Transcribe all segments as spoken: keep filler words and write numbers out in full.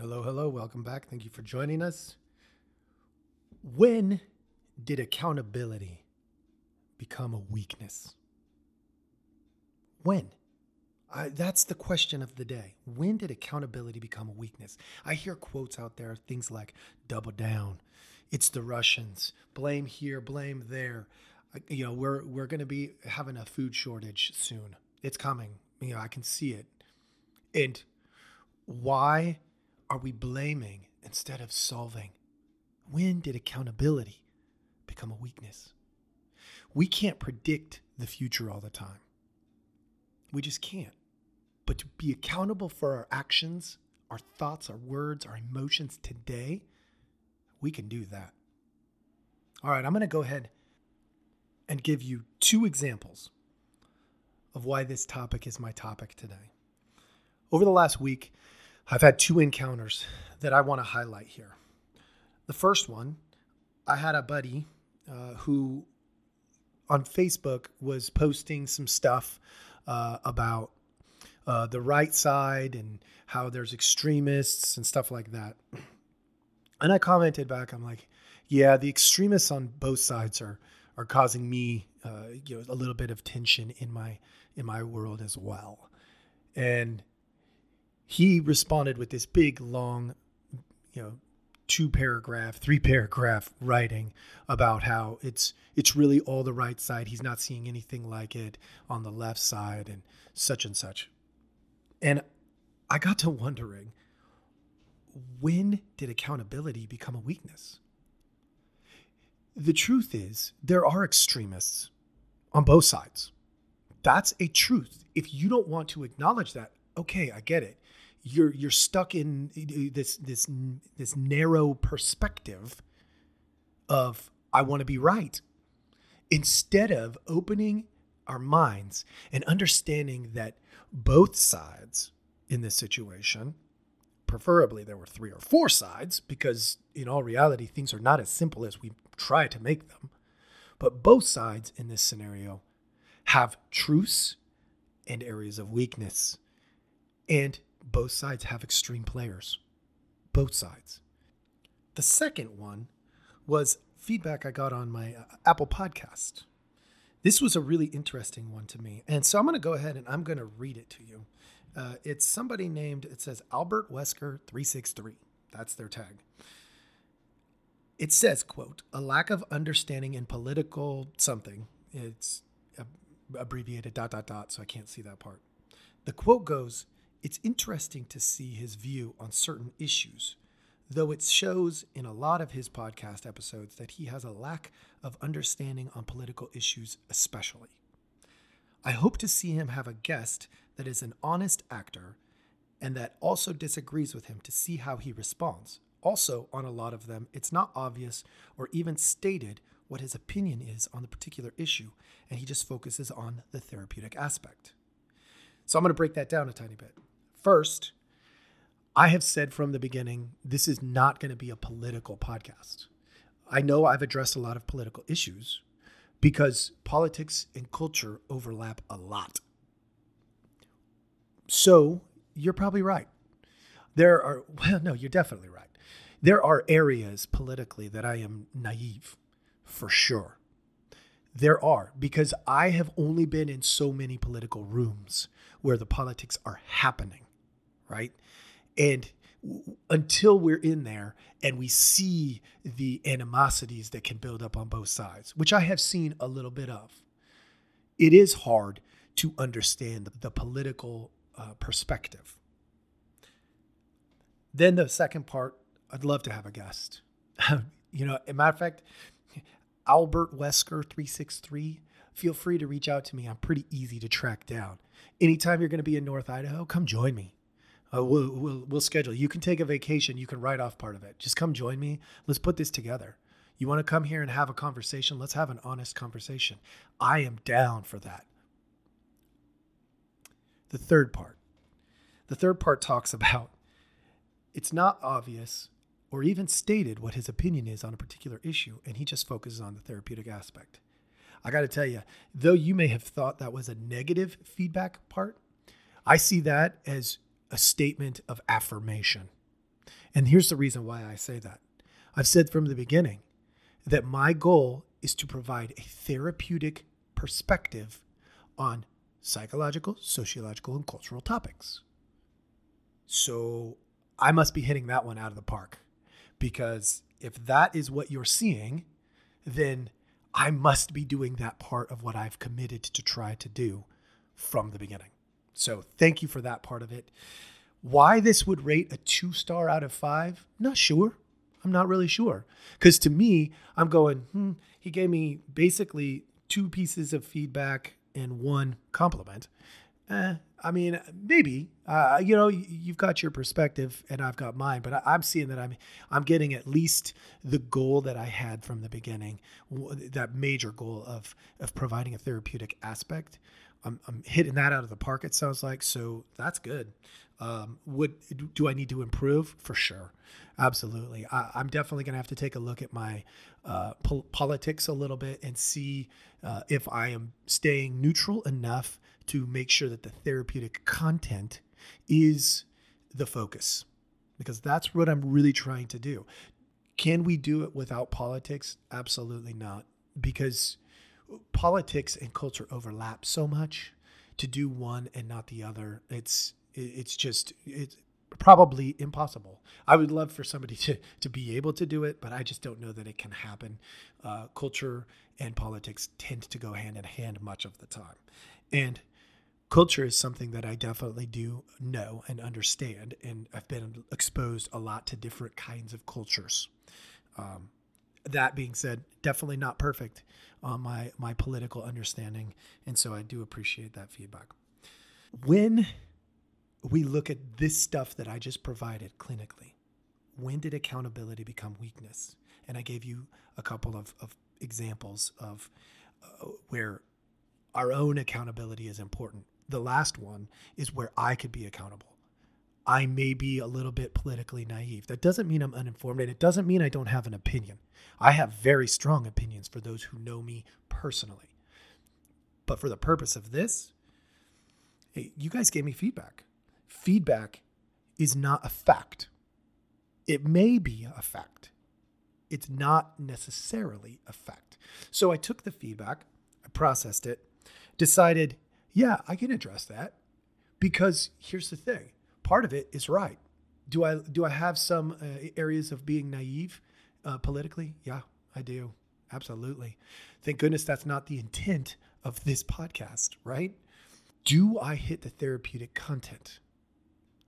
Hello, hello, welcome back. Thank you for joining us. When did accountability become a weakness? When? I, that's the question of the day. When did accountability become a weakness? I hear quotes out there, things like double down. It's the Russians. Blame here, blame there. You know, we're we're going to be having a food shortage soon. It's coming. You know, I can see it. And why are we blaming instead of solving? When did accountability become a weakness? We can't predict the future all the time. We just can't. But to be accountable for our actions, our thoughts, our words, our emotions today, we can do that. All right, I'm going to go ahead and give you two examples of why this topic is my topic today. Over the last week, I've had two encounters that I want to highlight here. The first one, I had a buddy uh, who on Facebook was posting some stuff uh, about uh, the right side and how there's extremists and stuff like that. And I commented back, I'm like, yeah, the extremists on both sides are are causing me uh, you know, a little bit of tension in my in my world as well. And he responded with this big, long, you know, two paragraph, three paragraph writing about how it's it's really all the right side. He's not seeing anything like it on the left side and such and such. And I got to wondering, when did accountability become a weakness? The truth is, there are extremists on both sides. That's a truth. If you don't want to acknowledge that, okay, I get it. You're you're stuck in this this this narrow perspective of I want to be right, instead of opening our minds and understanding that both sides in this situation, preferably there were three or four sides, because in all reality things are not as simple as we try to make them, but both sides in this scenario have truths and areas of weakness, and both sides have extreme players. Both sides. The second one was feedback I got on my uh, Apple podcast. This was a really interesting one to me. And so I'm going to go ahead and I'm going to read it to you. Uh, it's somebody named, it says Albert Wesker three six three. That's their tag. It says, quote, a lack of understanding in political something. It's ab- abbreviated dot, dot, dot, so I can't see that part. The quote goes, it's interesting to see his view on certain issues, though it shows in a lot of his podcast episodes that he has a lack of understanding on political issues especially. I hope to see him have a guest that is an honest actor and that also disagrees with him to see how he responds. Also, on a lot of them, it's not obvious or even stated what his opinion is on the particular issue, and he just focuses on the therapeutic aspect. So I'm going to break that down a tiny bit. First, I have said from the beginning, this is not going to be a political podcast. I know I've addressed a lot of political issues because politics and culture overlap a lot. So you're probably right. There are, well, no, you're definitely right. There are areas politically that I am naive, for sure. There are, because I have only been in so many political rooms where the politics are happening, right? And w- until we're in there and we see the animosities that can build up on both sides, which I have seen a little bit of, it is hard to understand the, the political uh, perspective. Then the second part, I'd love to have a guest. You know, as a matter of fact, Albert Wesker three six three, feel free to reach out to me. I'm pretty easy to track down. Anytime you're going to be in North Idaho, come join me. Uh, we'll, we'll, we'll schedule. You can take a vacation. You can write off part of it. Just come join me. Let's put this together. You want to come here and have a conversation? Let's have an honest conversation. I am down for that. The third part. The third part talks about it's not obvious or even stated what his opinion is on a particular issue, and he just focuses on the therapeutic aspect. I got to tell you, though you may have thought that was a negative feedback part, I see that as a statement of affirmation. And here's the reason why I say that. I've said from the beginning that my goal is to provide a therapeutic perspective on psychological, sociological, and cultural topics. So I must be hitting that one out of the park, because if that is what you're seeing, then I must be doing that part of what I've committed to try to do from the beginning. So thank you for that part of it. Why this would rate a two star out of five? Not sure. I'm not really sure. Because to me, I'm going, hmm, he gave me basically two pieces of feedback and one compliment. Eh, I mean, maybe, uh, you know, you've got your perspective and I've got mine, but I, I'm seeing that I'm, I'm getting at least the goal that I had from the beginning, w- that major goal of, of providing a therapeutic aspect. I'm, I'm hitting that out of the park, it sounds like. So that's good. Um, would, do I need to improve? For sure. Absolutely. I, I'm definitely going to have to take a look at my uh, pol- politics a little bit and see uh, if I am staying neutral enough to make sure that the therapeutic content is the focus, because that's what I'm really trying to do. Can we do it without politics? Absolutely not. Because politics and culture overlap so much. To do one and not the other, it's it's just it's probably impossible. I would love for somebody to to be able to do it, but I just don't know that it can happen. Uh, culture and politics tend to go hand in hand much of the time, and culture is something that I definitely do know and understand, and I've been exposed a lot to different kinds of cultures. Um, That being said, definitely not perfect on my, my political understanding. And so I do appreciate that feedback. When we look at this stuff that I just provided clinically, when did accountability become weakness? And I gave you a couple of, of examples of uh, where our own accountability is important. The last one is where I could be accountable. I may be a little bit politically naive. That doesn't mean I'm uninformed, and it doesn't mean I don't have an opinion. I have very strong opinions for those who know me personally. But for the purpose of this, hey, you guys gave me feedback. Feedback is not a fact. It may be a fact. It's not necessarily a fact. So I took the feedback, I processed it, decided, yeah, I can address that, because here's the thing. Part of it is right. Do I do I have some uh, areas of being naive uh, politically? Yeah, I do. Absolutely. Thank goodness that's not the intent of this podcast, right? Do I hit the therapeutic content?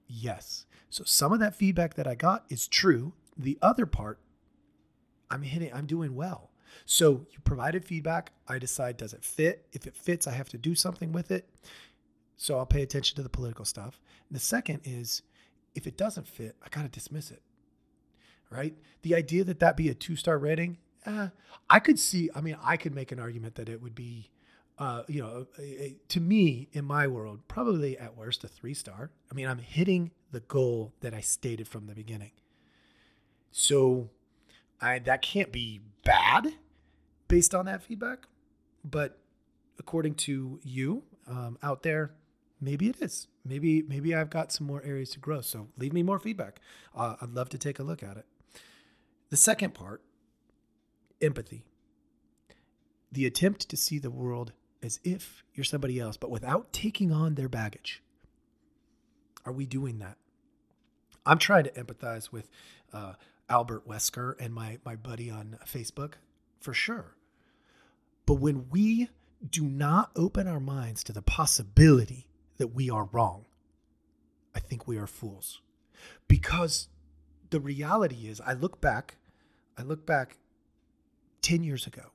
Yes. So some of that feedback that I got is true. The other part, I'm hitting. I'm doing well. So you provided feedback. I decide, does it fit? If it fits, I have to do something with it. So I'll pay attention to the political stuff. And the second is, if it doesn't fit, I got to dismiss it, right? The idea that that be a two-star rating, eh, I could see, I mean, I could make an argument that it would be, uh, you know, a, a, to me, in my world, probably at worst a three-star. I mean, I'm hitting the goal that I stated from the beginning. So I, that can't be bad based on that feedback. But according to you um, out there, maybe it is. Maybe maybe I've got some more areas to grow. So leave me more feedback. Uh, I'd love to take a look at it. The second part, empathy. The attempt to see the world as if you're somebody else, but without taking on their baggage. Are we doing that? I'm trying to empathize with uh, Albert Wesker and my my buddy on Facebook, for sure. But when we do not open our minds to the possibility that we are wrong, I think we are fools. Because the reality is, I look back, I look back ten years ago,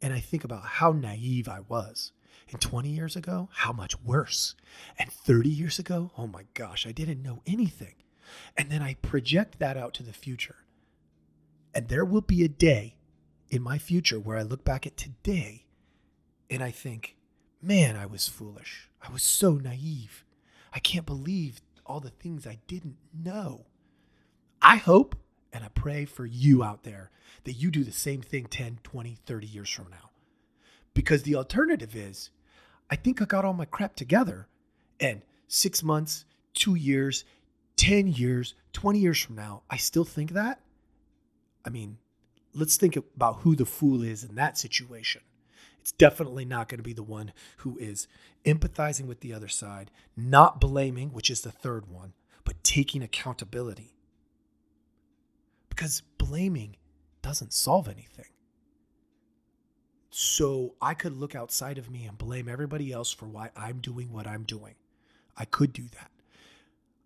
and I think about how naive I was. And twenty years ago, how much worse. And thirty years ago, oh my gosh, I didn't know anything. And then I project that out to the future. And there will be a day in my future where I look back at today and I think, man, I was foolish. I was so naive. I can't believe all the things I didn't know. I hope and I pray for you out there that you do the same thing ten, twenty, thirty years from now. Because the alternative is, I think I got all my crap together, and six months, two years, ten years, twenty years from now, I still think that? I mean, let's think about who the fool is in that situation. It's definitely not going to be the one who is empathizing with the other side, not blaming, which is the third one, but taking accountability. Because blaming doesn't solve anything. So I could look outside of me and blame everybody else for why I'm doing what I'm doing. I could do that.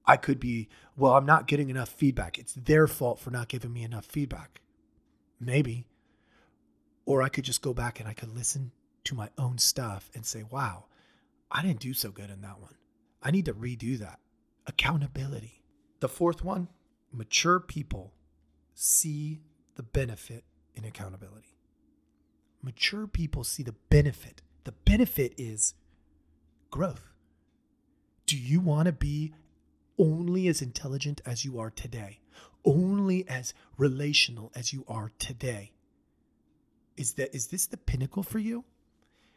I could be, well, I'm not getting enough feedback. It's their fault for not giving me enough feedback. Maybe. Or I could just go back and I could listen to my own stuff and say, wow, I didn't do so good in that one. I need to redo that. Accountability. The fourth one, mature people see the benefit in accountability. Mature people see the benefit. The benefit is growth. Do you want to be only as intelligent as you are today? Only as relational as you are today? Is that, is this the pinnacle for you?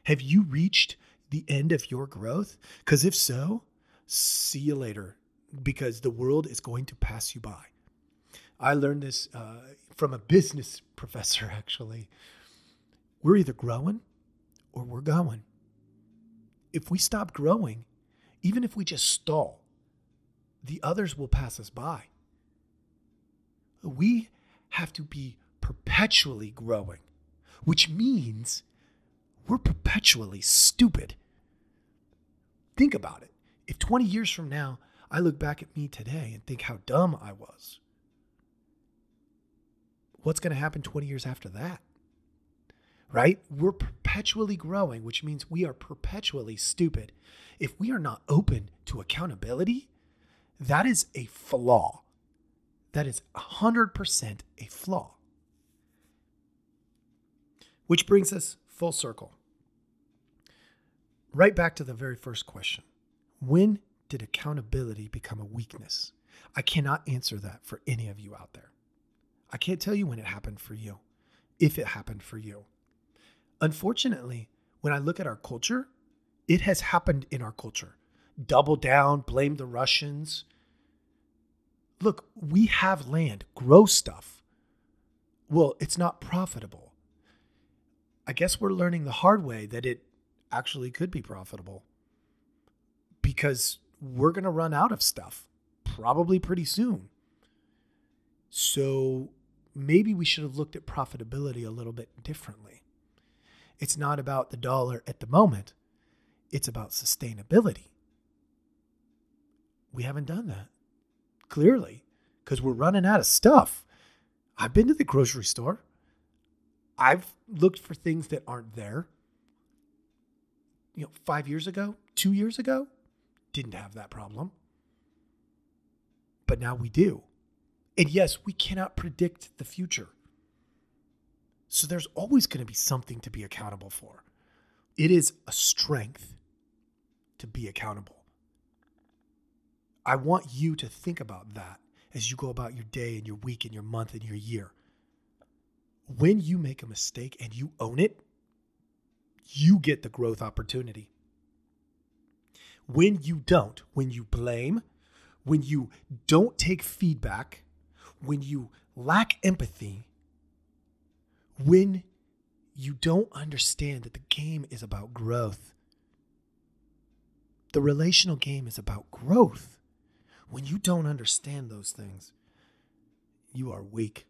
Have you reached the end of your growth? Because if so, see you later. Because the world is going to pass you by. I learned this uh, from a business professor, actually. We're either growing or we're going. If we stop growing, even if we just stall, the others will pass us by. We have to be perpetually growing, which means we're perpetually stupid. Think about it. If twenty years from now, I look back at me today and think how dumb I was, what's going to happen twenty years after that? Right? We're perpetually growing, which means we are perpetually stupid. If we are not open to accountability, that is a flaw. That is one hundred percent a flaw. Which brings us full circle. Right back to the very first question. When did accountability become a weakness? I cannot answer that for any of you out there. I can't tell you when it happened for you, if it happened for you. Unfortunately, when I look at our culture, it has happened in our culture. Double down, blame the Russians. Look, we have land, grow stuff. Well, it's not profitable. I guess we're learning the hard way that it actually could be profitable because we're going to run out of stuff probably pretty soon. So maybe we should have looked at profitability a little bit differently. It's not about the dollar at the moment. It's about sustainability. We haven't done that, clearly, because we're running out of stuff. I've been to the grocery store. I've looked for things that aren't there. You know, five years ago, two years ago, didn't have that problem. But now we do. And yes, we cannot predict the future. So there's always going to be something to be accountable for. It is a strength to be accountable. I want you to think about that as you go about your day and your week and your month and your year. When you make a mistake and you own it, you get the growth opportunity. When you don't, when you blame, when you don't take feedback, when you lack empathy, when you don't understand that the game is about growth, the relational game is about growth. When you don't understand those things, you are weak.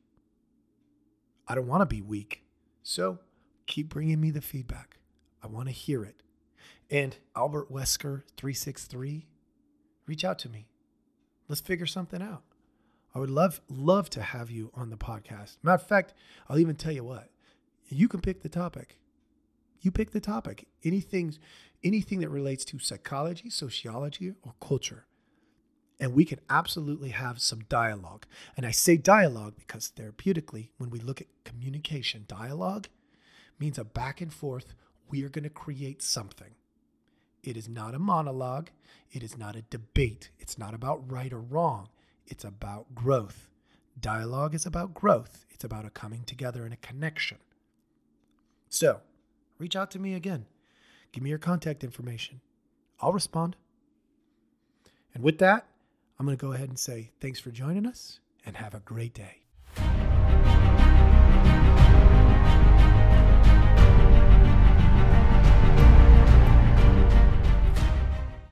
I don't want to be weak. So keep bringing me the feedback. I want to hear it. And Albert Wesker three six three, reach out to me. Let's figure something out. I would love, love to have you on the podcast. Matter of fact, I'll even tell you what, you can pick the topic. You pick the topic. Anything, anything that relates to psychology, sociology, or culture. And we can absolutely have some dialogue. And I say dialogue because therapeutically, when we look at communication, dialogue means a back and forth. We are going to create something. It is not a monologue. It is not a debate. It's not about right or wrong. It's about growth. Dialogue is about growth. It's about a coming together and a connection. So, reach out to me again. Give me your contact information. I'll respond. And with that, I'm going to go ahead and say thanks for joining us and have a great day.